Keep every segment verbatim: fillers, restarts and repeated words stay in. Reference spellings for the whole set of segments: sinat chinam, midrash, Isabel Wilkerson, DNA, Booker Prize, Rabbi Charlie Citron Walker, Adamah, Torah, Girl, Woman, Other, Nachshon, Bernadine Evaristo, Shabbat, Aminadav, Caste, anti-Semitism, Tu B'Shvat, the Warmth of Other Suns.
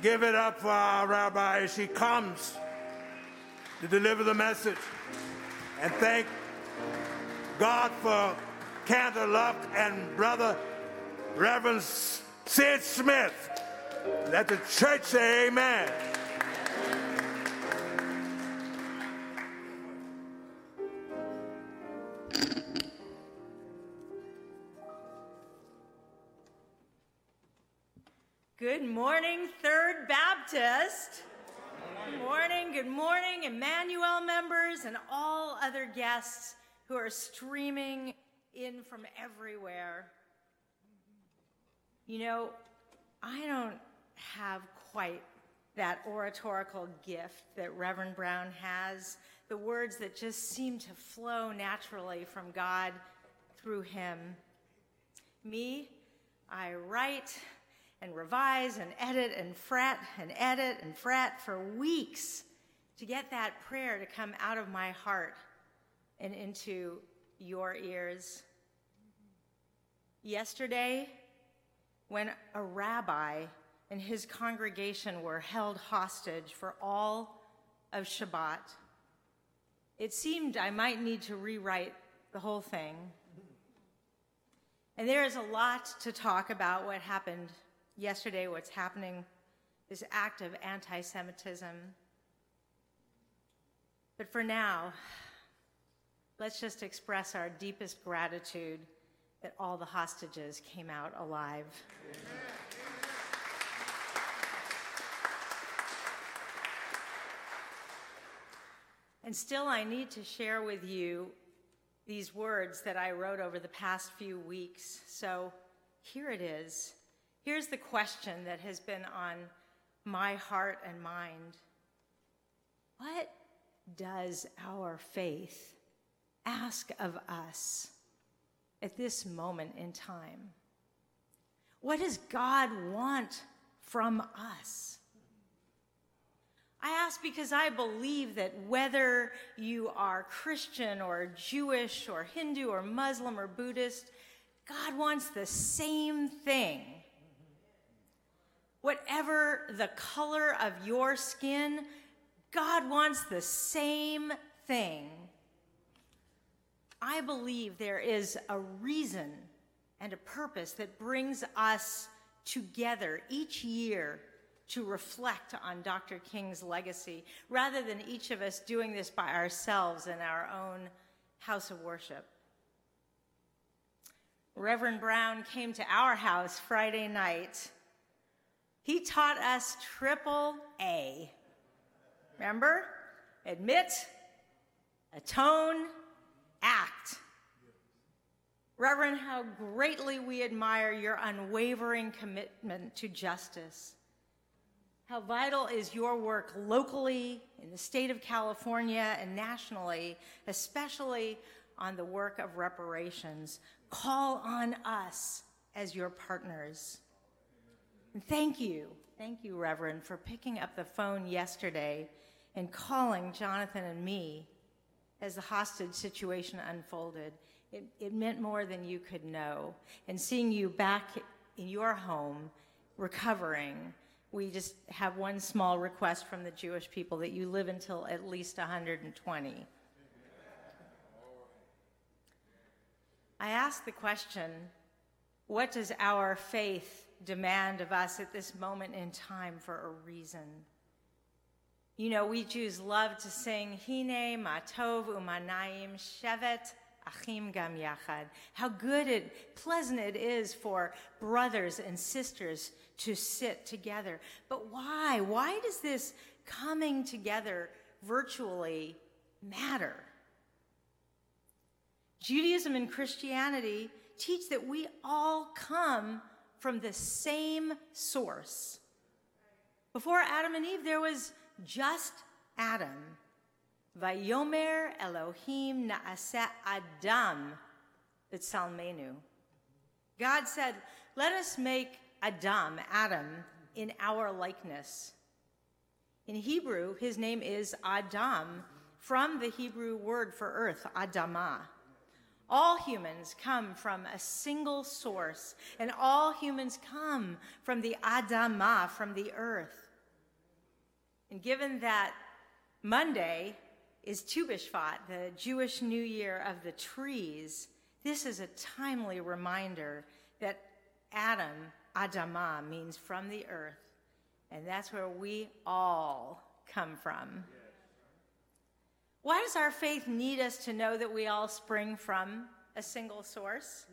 Give it up for our rabbi as she comes to deliver the message. And thank God for Cantor Luck and Brother Reverend Sid Smith. Let the church say amen. Good morning, Third Baptist. Good morning, good morning, Emmanuel members and all other guests who are streaming in from everywhere. You know, I don't have quite that oratorical gift that Reverend Brown has, the words that just seem to flow naturally from God through him. Me, I write and revise and edit and fret and edit and fret for weeks to get that prayer to come out of my heart and into your ears. Yesterday, when a rabbi and his congregation were held hostage for all of Shabbat, it seemed I might need to rewrite the whole thing. And there is a lot to talk about what happened yesterday, what's happening, this act of anti-Semitism. But for now, let's just express our deepest gratitude that all the hostages came out alive. Amen. And still, I need to share with you these words that I wrote over the past few weeks. So here it is. Here's the question that has been on my heart and mind. What does our faith ask of us at this moment in time? What does God want from us? I ask because I believe that whether you are Christian or Jewish or Hindu or Muslim or Buddhist, God wants the same thing. Whatever the color of your skin, God wants the same thing. I believe there is a reason and a purpose that brings us together each year to reflect on Doctor King's legacy, rather than each of us doing this by ourselves in our own house of worship. Reverend Brown came to our house Friday night. He taught us triple A. Remember? Admit, atone, act. Reverend, how greatly we admire your unwavering commitment to justice. How vital is your work locally, in the state of California, and nationally, especially on the work of reparations. Call on us as your partners. And thank you, thank you, Reverend, for picking up the phone yesterday and calling Jonathan and me as the hostage situation unfolded. It, it meant more than you could know. And seeing you back in your home, recovering, we just have one small request from the Jewish people, that you live until at least one hundred twenty. I asked the question, what does our faith demand of us at this moment in time, for a reason? You know, we Jews love to sing, Hine matov umanayim shevet achim gam yachad. How good and pleasant it is for brothers and sisters to sit together. But why? Why does this coming together virtually matter? Judaism and Christianity teach that we all come from the same source. Before Adam and Eve, there was just Adam. Vayomer Elohim na'aseh Adam b'tsalmenu. God said, let us make Adam, Adam, in our likeness. In Hebrew, his name is Adam, from the Hebrew word for earth, Adamah. All humans come from a single source, and all humans come from the Adamah, from the earth. And given that Monday is Tu B'Shvat, the Jewish New Year of the trees, this is a timely reminder that Adam, Adama, means from the earth, and that's where we all come from. Why does our faith need us to know that we all spring from a single source?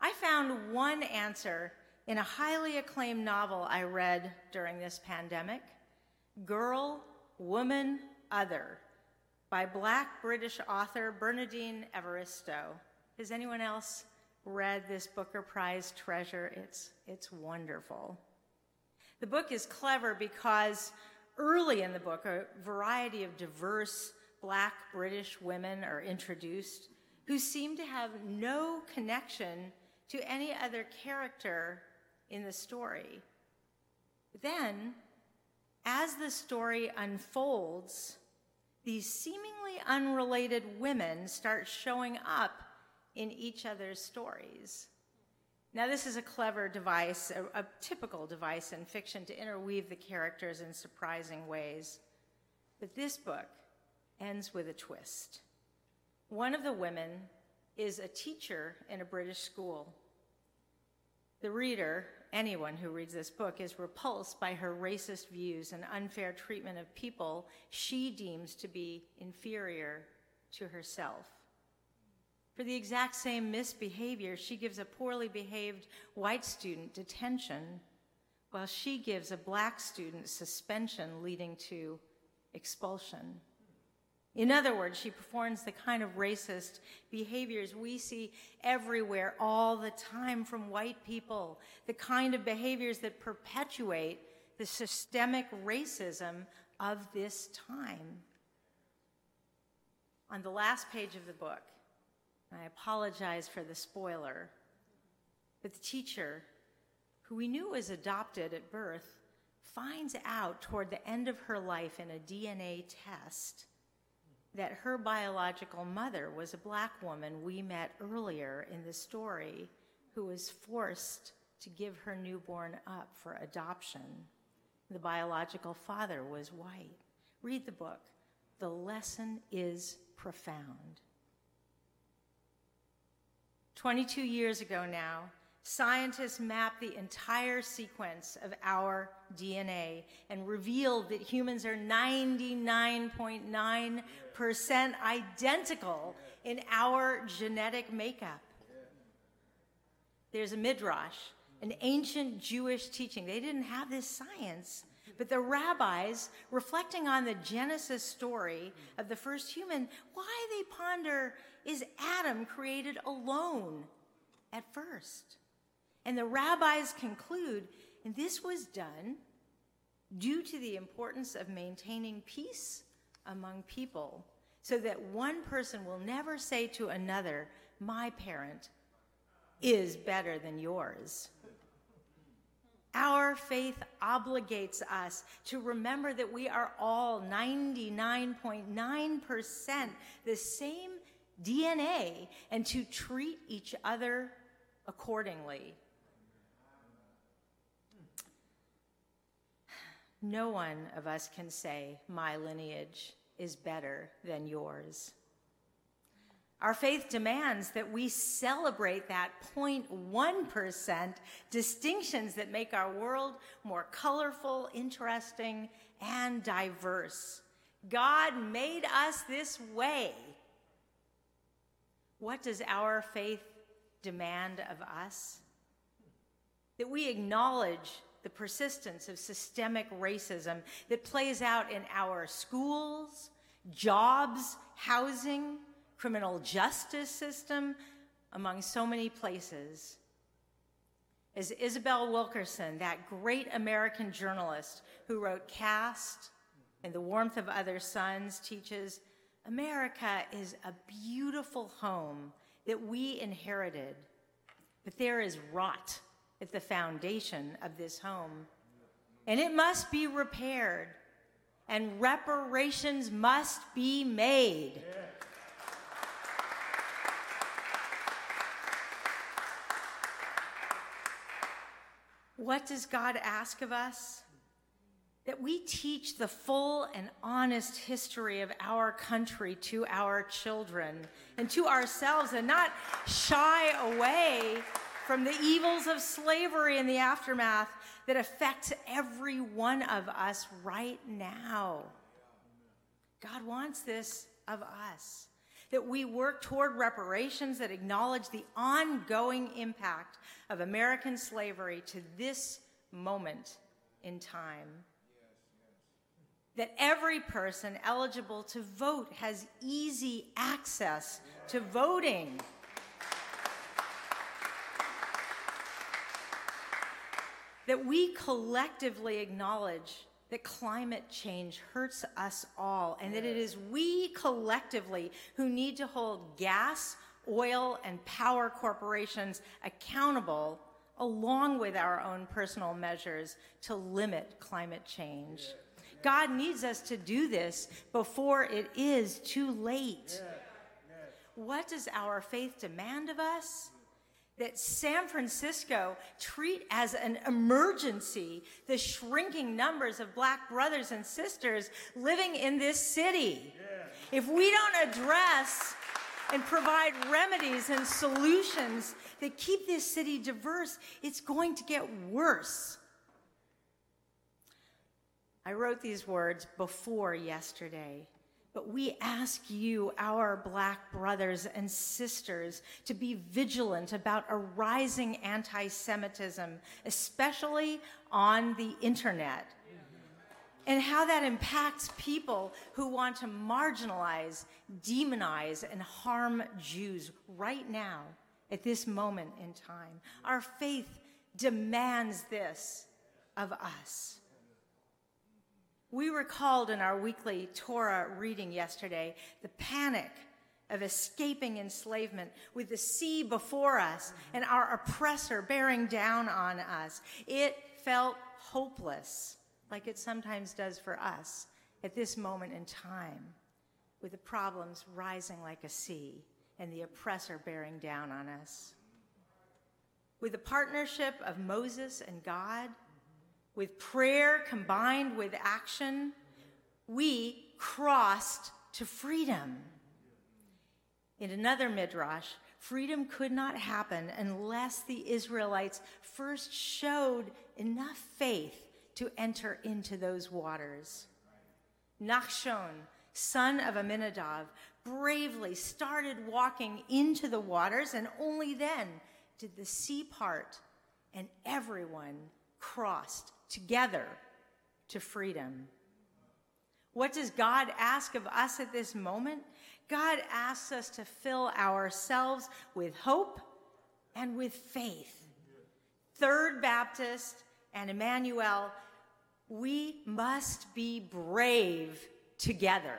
I found one answer in a highly acclaimed novel I read during this pandemic, Girl, Woman, Other, by Black British author Bernadine Evaristo. Has anyone else read this Booker Prize treasure? It's, it's wonderful. The book is clever because early in the book, a variety of diverse Black British women are introduced who seem to have no connection to any other character in the story. Then, as the story unfolds, these seemingly unrelated women start showing up in each other's stories. Now, this is a clever device, a, a typical device in fiction to interweave the characters in surprising ways. But this book ends with a twist. One of the women is a teacher in a British school. The reader, anyone who reads this book, is repulsed by her racist views and unfair treatment of people she deems to be inferior to herself. For the exact same misbehavior, she gives a poorly behaved white student detention, while she gives a black student suspension leading to expulsion. In other words, she performs the kind of racist behaviors we see everywhere all the time from white people, the kind of behaviors that perpetuate the systemic racism of this time. On the last page of the book, I apologize for the spoiler, but the teacher, who we knew was adopted at birth, finds out toward the end of her life in a D N A test that her biological mother was a black woman we met earlier in the story who was forced to give her newborn up for adoption. The biological father was white. Read the book. The lesson is profound. twenty-two years ago now, scientists mapped the entire sequence of our D N A and revealed that humans are ninety-nine point nine percent identical in our genetic makeup. There's a midrash, an ancient Jewish teaching. They didn't have this science, but the rabbis, reflecting on the Genesis story of the first human, why they ponder, is Adam created alone at first? And the rabbis conclude, and this was done due to the importance of maintaining peace among people, so that one person will never say to another, my parent is better than yours. Our faith obligates us to remember that we are all ninety-nine point nine percent the same D N A and to treat each other accordingly. No one of us can say, my lineage is better than yours. Our faith demands that we celebrate that zero point one percent distinctions that make our world more colorful, interesting, and diverse. God made us this way. What does our faith demand of us? That we acknowledge the persistence of systemic racism that plays out in our schools, jobs, housing, criminal justice system, among so many places. As Isabel Wilkerson, that great American journalist who wrote Caste and the Warmth of Other Suns, teaches, America is a beautiful home that we inherited, but there is rot at the foundation of this home, and it must be repaired, and reparations must be made. Yeah. What does God ask of us? that we teach the full and honest history of our country to our children and to ourselves, and not shy away from the evils of slavery and the aftermath that affects every one of us right now. God wants this of us, that we work toward reparations that acknowledge the ongoing impact of American slavery to this moment in time. That every person eligible to vote has easy access to voting. That we collectively acknowledge that climate change hurts us all, and that it is we collectively who need to hold gas, oil, and power corporations accountable, along with our own personal measures to limit climate change. God needs us to do this before it is too late. What does our faith demand of us? That San Francisco treat as an emergency the shrinking numbers of Black brothers and sisters living in this city. Yeah. If we don't address and provide remedies and solutions that keep this city diverse, it's going to get worse. I wrote these words before yesterday. But we ask you, our Black brothers and sisters, to be vigilant about a rising anti-Semitism, especially on the internet, and how that impacts people who want to marginalize, demonize, and harm Jews right now, at this moment in time. Our faith demands this of us. We recalled in our weekly Torah reading yesterday the panic of escaping enslavement with the sea before us and our oppressor bearing down on us. It felt hopeless, like it sometimes does for us at this moment in time, with the problems rising like a sea and the oppressor bearing down on us. With the partnership of Moses and God, with prayer combined with action, we crossed to freedom. In another midrash, freedom could not happen unless the Israelites first showed enough faith to enter into those waters. Nachshon, son of Aminadav, bravely started walking into the waters, and only then did the sea part, and everyone crossed together to freedom. What does God ask of us at this moment? God asks us to fill ourselves with hope and with faith. Third Baptist and Emmanuel, we must be brave together.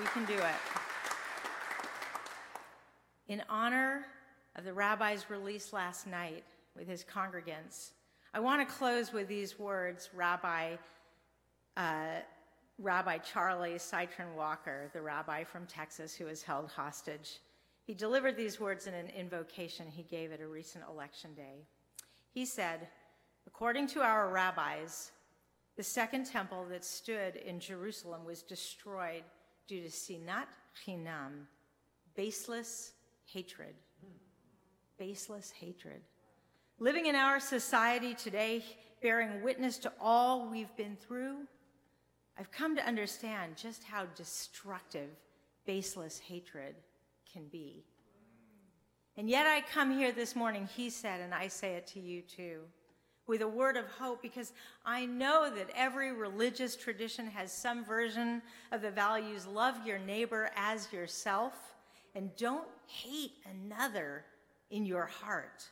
We can do it. In honor of the rabbi's release last night with his congregants, I want to close with these words Rabbi uh, Rabbi Charlie Citron Walker, the rabbi from Texas who was held hostage. He delivered these words in an invocation he gave at a recent election day. He said, according to our rabbis, the second temple that stood in Jerusalem was destroyed due to sinat chinam, baseless hatred. Baseless hatred. Living in our society today, bearing witness to all we've been through, I've come to understand just how destructive baseless hatred can be. And yet I come here this morning, he said, and I say it to you too, with a word of hope, because I know that every religious tradition has some version of the values love your neighbor as yourself and don't hate another in your heart.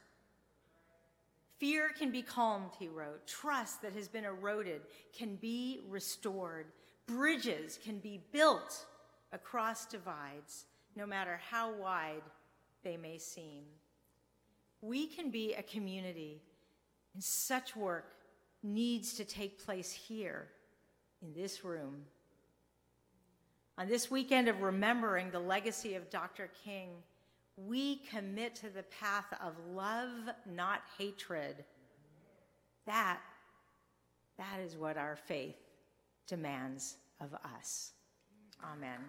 Fear can be calmed, he wrote. Trust that has been eroded can be restored. Bridges can be built across divides, no matter how wide they may seem. We can be a community, and such work needs to take place here in this room. On this weekend of remembering the legacy of Doctor King, we commit to the path of love, not hatred, That, that is what our faith demands of us. Amen.